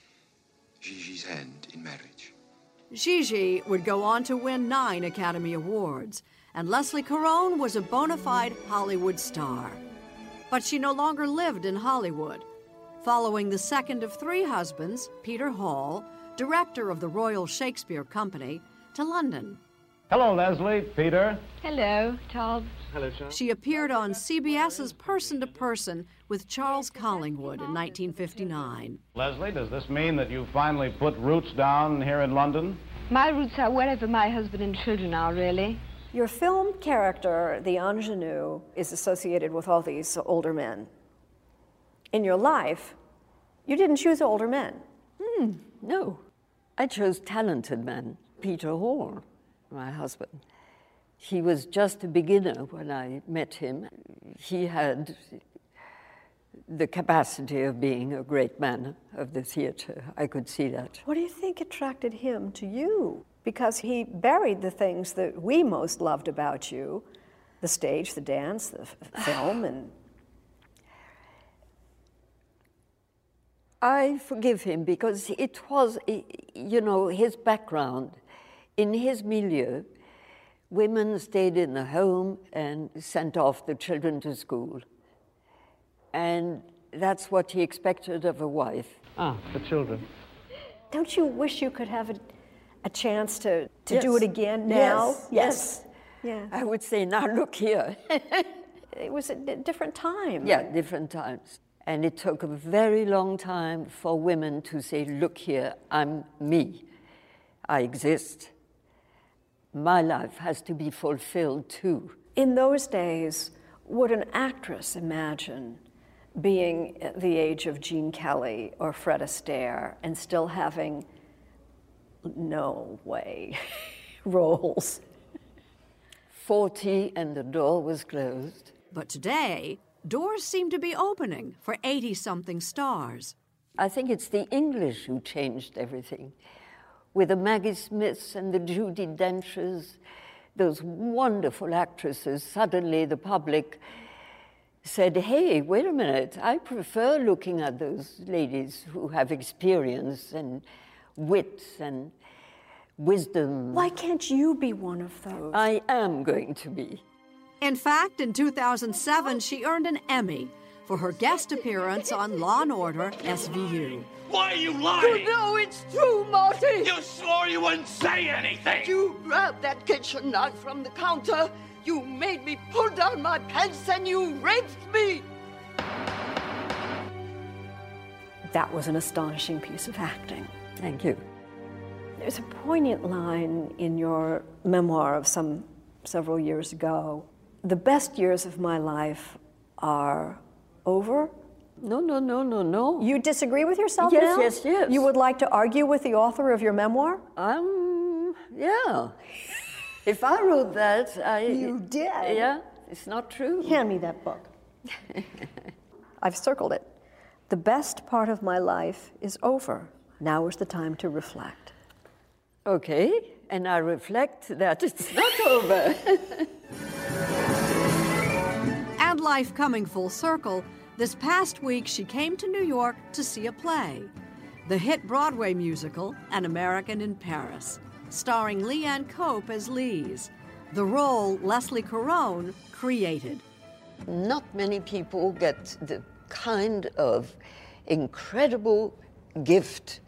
Gigi's hand in marriage. Gigi would go on to win nine Academy Awards, and Leslie Caron was a bona fide Hollywood star. But she no longer lived in Hollywood. Following the second of three husbands, Peter Hall, director of the Royal Shakespeare Company, to London. Hello, Leslie. Peter. Hello, Tom. Hello, Charles. She appeared on C B S's Person to Person with Charles Collingwood in nineteen fifty-nine. Leslie, does this mean that you finally put roots down here in London? My roots are wherever my husband and children are, really. Your film character, the ingenue, is associated with all these older men. In your life, you didn't choose older men. Hmm, no. I chose talented men. Peter Hall, my husband. He was just a beginner when I met him. He had the capacity of being a great man of the theater. I could see that. What do you think attracted him to you? Because he buried the things that we most loved about you, the stage, the dance, the film, and... I forgive him because it was, you know, his background. In his milieu, women stayed in the home and sent off the children to school. And that's what he expected of a wife. Ah, the children. Don't you wish you could have a, a chance to, to yes. do it again now? Yes. yes. yes. Yeah. I would say, now look here. It was a different time. Yeah, different times. And it took a very long time for women to say, look here, I'm me. I exist. My life has to be fulfilled too. In those days, would an actress imagine being at the age of Gene Kelly or Fred Astaire and still having no way roles? forty and the door was closed. But today, doors seem to be opening for eighty-something stars. I think it's the English who changed everything. With the Maggie Smiths and the Judi Dench's, those wonderful actresses, suddenly the public said, hey, wait a minute, I prefer looking at those ladies who have experience and wit and wisdom. Why can't you be one of those? I am going to be. In fact, in two thousand seven, she earned an Emmy for her guest appearance on Law and Order S V U. Why are you lying? You know it's true, Marty. You swore you wouldn't say anything. You grabbed that kitchen knife from the counter, You made me pull down my pants and you raped me! That was an astonishing piece of acting. Thank you. There's a poignant line in your memoir of some several years ago. The best years of my life are over. No, no, no, no, no. You disagree with yourself yes, now? Yes, yes, yes. You would like to argue with the author of your memoir? Um, yeah. If I wrote that, I... You did? Yeah, it's not true. Hand me that book. I've circled it. The best part of my life is over. Now is the time to reflect. Okay, and I reflect that it's not over. And life coming full circle, this past week she came to New York to see a play, the hit Broadway musical An American in Paris, starring Leanne Cope as Lise, the role Leslie Caron created. Not many people get the kind of incredible gift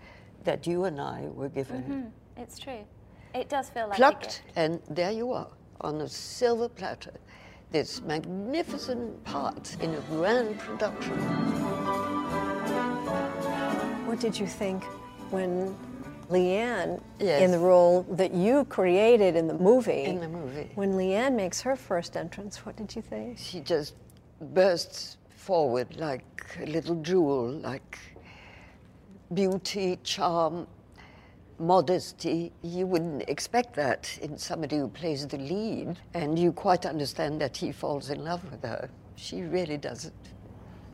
that you and I were given. Mm-hmm. It's true. It does feel like plucked, a gift. And there you are on a silver platter. This magnificent part in a grand production. What did you think when Leanne, yes. in the role that you created in the movie, in the movie, when Leanne makes her first entrance, what did you think? She just bursts forward like a little jewel, like beauty, charm, modesty. You wouldn't expect that in somebody who plays the lead, and you quite understand that he falls in love with her. She really does it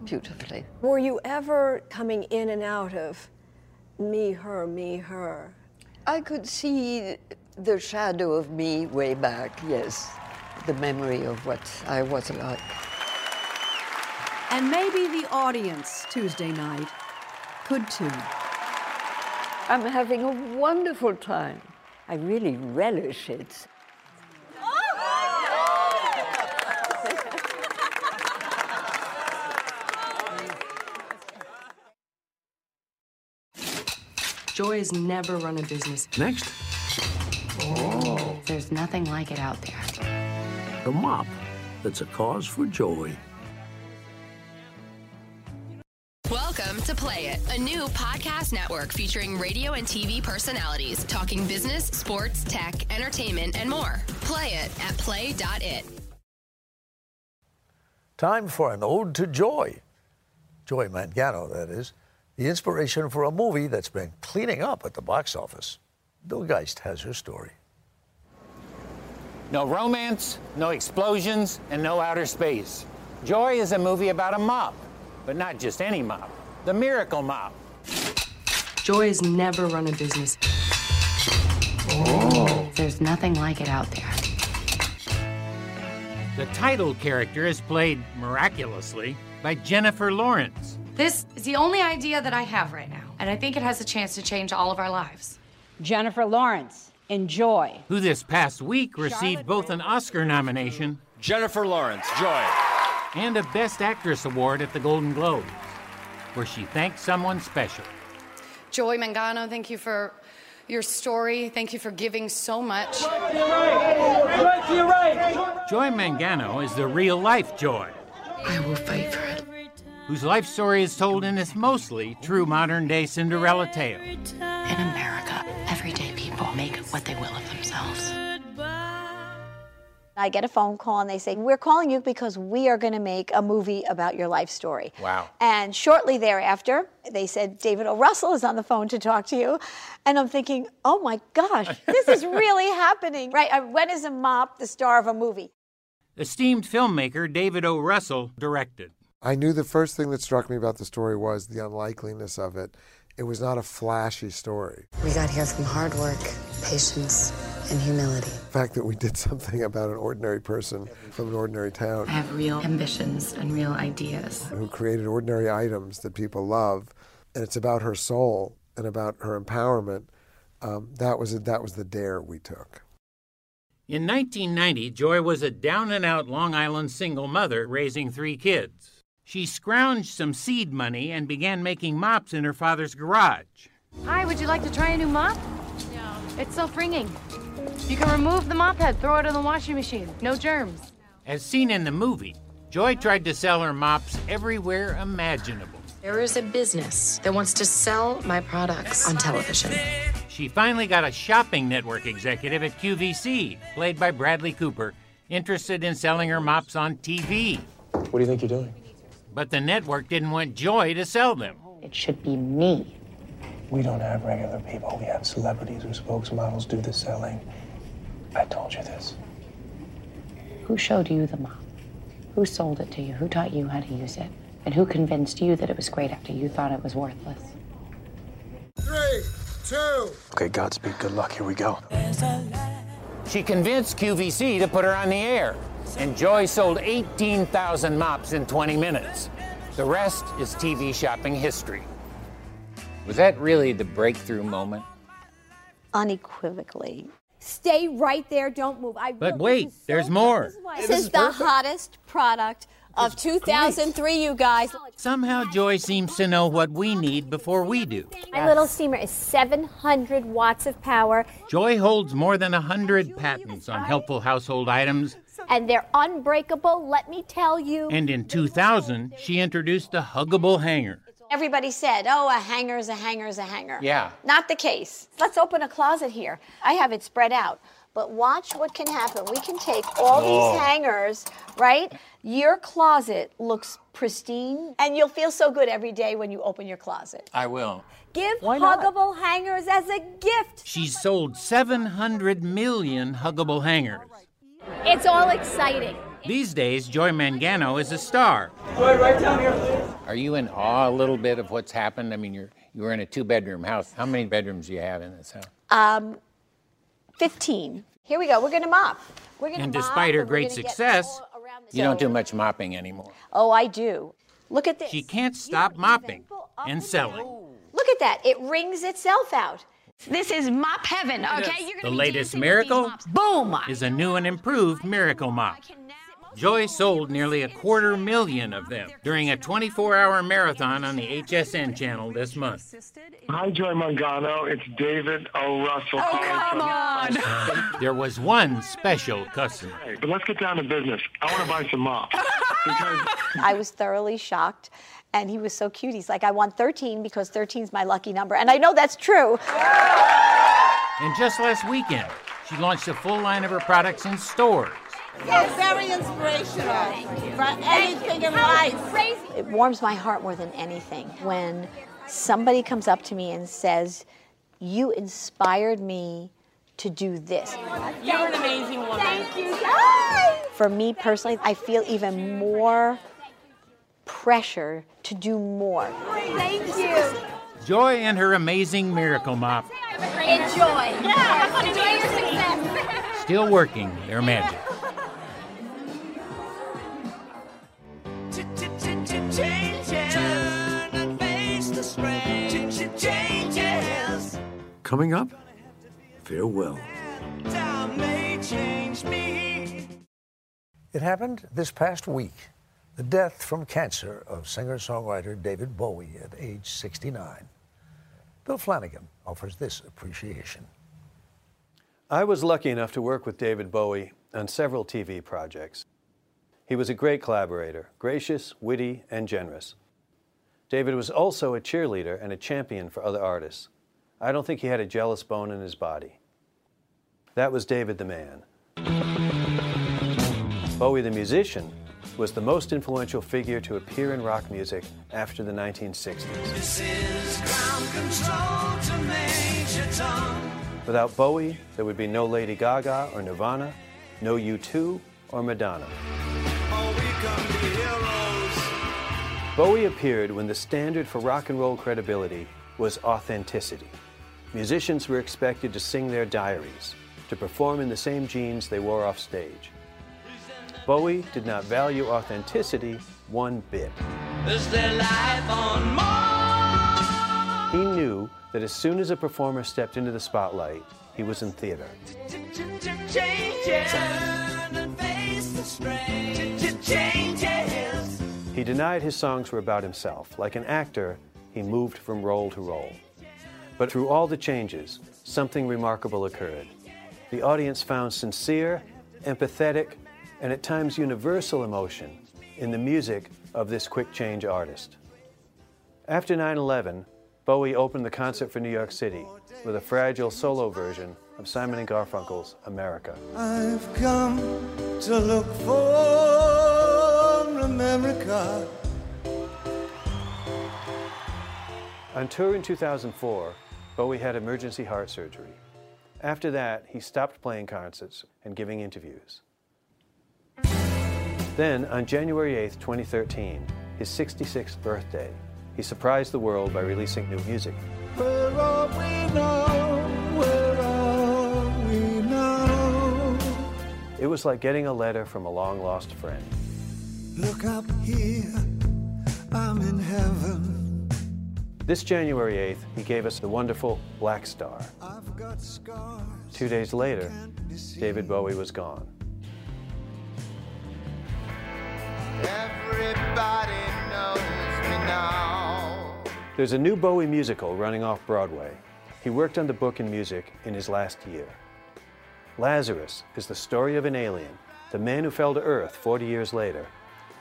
beautifully. Were you ever coming in and out of me, her, me, her? I could see the shadow of me way back, yes. The memory of what I was like. And maybe the audience Tuesday night could too. I'm having a wonderful time. I really relish it. Joy has never run a business. Next. Oh. There's nothing like it out there. The mop that's a cause for joy. To Play It, a new podcast network featuring radio and T V personalities talking business, sports, tech, entertainment, and more. Play it at play dot it. Time for an ode to joy. Joy Mangano, that is. The inspiration for a movie that's been cleaning up at the box office. Bill Geist has her story. No romance, no explosions, and no outer space. Joy is a movie about a mop, but not just any mop. The Miracle Mop. Joy has never run a business. Oh. There's nothing like it out there. The title character is played miraculously by Jennifer Lawrence. This is the only idea that I have right now, and I think it has a chance to change all of our lives. Jennifer Lawrence in Joy, who this past week received Charlotte both an Oscar nomination, Jennifer Lawrence, Joy, and a Best Actress Award at the Golden Globes, where she thanked someone special. Joy Mangano, thank you for your story. Thank you for giving so much. Joy Mangano is the real-life Joy. I will fight for it. Whose life story is told in this mostly true modern-day Cinderella tale. In America, everyday people make what they will of themselves. I get a phone call and they say, we're calling you because we are going to make a movie about your life story. Wow. And shortly thereafter, they said, David O. Russell is on the phone to talk to you. And I'm thinking, oh my gosh, this is really happening. Right, when is a mop the star of a movie? Esteemed filmmaker David O. Russell directed. I knew the first thing that struck me about the story was the unlikeliness of it. It was not a flashy story. We got here from hard work, patience, and humility. The fact that we did something about an ordinary person from an ordinary town. I have real ambitions and real ideas. Who created ordinary items that people love, and it's about her soul and about her empowerment. Um, that was a, that was the dare we took. In nineteen ninety, Joy was a down-and-out Long Island single mother raising three kids. She scrounged some seed money and began making mops in her father's garage. Hi, would you like to try a new mop? No. It's self-ringing. You can remove the mop head, throw it in the washing machine. No germs. As seen in the movie, Joy tried to sell her mops everywhere imaginable. There is a business that wants to sell my products on television. She finally got a shopping network executive at Q V C, played by Bradley Cooper, interested in selling her mops on T V. What do you think you're doing? But the network didn't want Joy to sell them. It should be me. We don't have regular people. We have celebrities or spokesmodels do the selling. I told you this. Who showed you the mop? Who sold it to you? Who taught you how to use it? And who convinced you that it was great after you thought it was worthless? Three, two... Okay, Godspeed, good luck, here we go. She convinced Q V C to put her on the air, and Joy sold eighteen thousand mops in twenty minutes. The rest is T V shopping history. Was that really the breakthrough moment? Unequivocally. Stay right there, don't move. I but really, wait, so there's more. This is, this this is the perfect. hottest product of two thousand three, great. You guys. Somehow Joy seems to know what we need before we do. My yes. little steamer is seven hundred watts of power. Joy holds more than one hundred patents on helpful household items. And they're unbreakable, let me tell you. And in two thousand, she introduced the huggable hanger. Everybody said, oh, a hanger's a hanger's a hanger. Yeah. Not the case. Let's open a closet here. I have it spread out. But watch what can happen. We can take all Whoa. these hangers, right? Your closet looks pristine, and you'll feel so good every day when you open your closet. I will. Give Why huggable not? hangers as a gift. She's sold seven hundred million huggable hangers. It's all exciting. These days, Joy Mangano is a star. Joy, right down here, please. Are you in awe a little bit of what's happened? I mean, you're you were in a two-bedroom house. How many bedrooms do you have in this house? Um, fifteen. Here we go. We're going to mop. We're going to mop. And despite her great success, you don't do much mopping anymore. Oh, I do. Look at this. She can't stop mopping and selling. Look at that. It rings itself out. This is mop heaven, okay? You're gonna the latest miracle Boom! is a new and improved miracle mop. Joy sold nearly a quarter million of them during a twenty-four hour marathon on the H S N channel this month. Hi, Joy Mangano. It's David O. Russell. Oh, come on! There was one special customer. Hey, but let's get down to business. I want to buy some mops. Because... I was thoroughly shocked, and he was so cute. He's like, I want thirteen because thirteen's my lucky number. And I know that's true. And just last weekend, she launched a full line of her products in stores. Yes. Very inspirational for anything in life. It warms my heart more than anything when somebody comes up to me and says, you inspired me to do this. You're an amazing woman. Thank you. For me personally, I feel even more pressure to do more. Thank you. Joy and her amazing miracle mop. Enjoy. Yeah. Enjoy your success. Still working their magic. Coming up, farewell. It happened this past week, the death from cancer of singer-songwriter David Bowie at age sixty-nine. Bill Flanagan offers this appreciation. I was lucky enough to work with David Bowie on several T V projects. He was a great collaborator, gracious, witty, and generous. David was also a cheerleader and a champion for other artists. I don't think he had a jealous bone in his body. That was David the man. Bowie the musician was the most influential figure to appear in rock music after the nineteen sixties. This is ground control to Major Tom. Without Bowie, there would be no Lady Gaga or Nirvana, no U two or Madonna. Oh, we come to heroes. Bowie appeared when the standard for rock and roll credibility was authenticity. Musicians were expected to sing their diaries, to perform in the same jeans they wore off stage. Bowie did not value authenticity one bit. Is there life on Mars? He knew that as soon as a performer stepped into the spotlight, he was in theater. He denied his songs were about himself. Like an actor, he moved from role to role. But through all the changes, something remarkable occurred. the audience found sincere, empathetic, and at times universal emotion in the music of this quick-change artist. After nine eleven, Bowie opened the concert for New York City with a fragile solo version of Simon and Garfunkel's America. I've come to look for America. On tour in two thousand four, Bowie had emergency heart surgery. After that, he stopped playing concerts and giving interviews. Then, on January eighth, twenty thirteen, his sixty-sixth birthday, he surprised the world by releasing new music. Where are we now? Where are we now? It was like getting a letter from a long-lost friend. Look up here, I'm in heaven. This January eighth, he gave us the wonderful Black Star. I've got scars. Two days later, David Bowie was gone. Everybody knows me now. There's a new Bowie musical running off Broadway. He worked on the book and music in his last year. Lazarus is the story of an alien, the man who fell to Earth forty years later,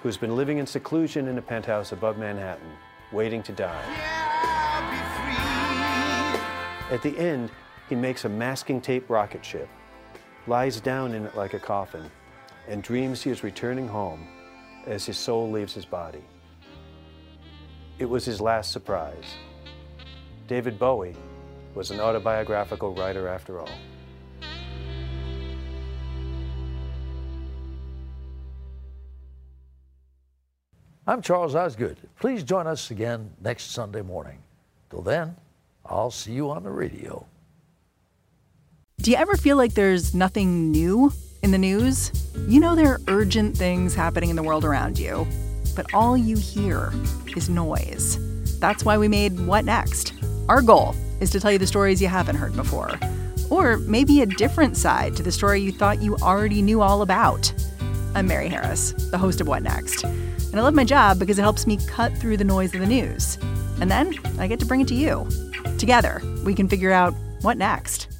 who's been living in seclusion in a penthouse above Manhattan, waiting to die. Yeah, at the end, he makes a masking tape rocket ship, lies down in it like a coffin, and dreams he is returning home as his soul leaves his body. It was his last surprise. David Bowie was an autobiographical writer after all. I'm Charles Osgood. Please join us again next Sunday morning. Till then, I'll see you on the radio. Do you ever feel like there's nothing new in the news? You know there are urgent things happening in the world around you, but all you hear is noise. That's why we made What Next? Our goal is to tell you the stories you haven't heard before, or maybe a different side to the story you thought you already knew all about. I'm Mary Harris, the host of What Next? And I love my job because it helps me cut through the noise of the news. And then I get to bring it to you. Together, we can figure out what next.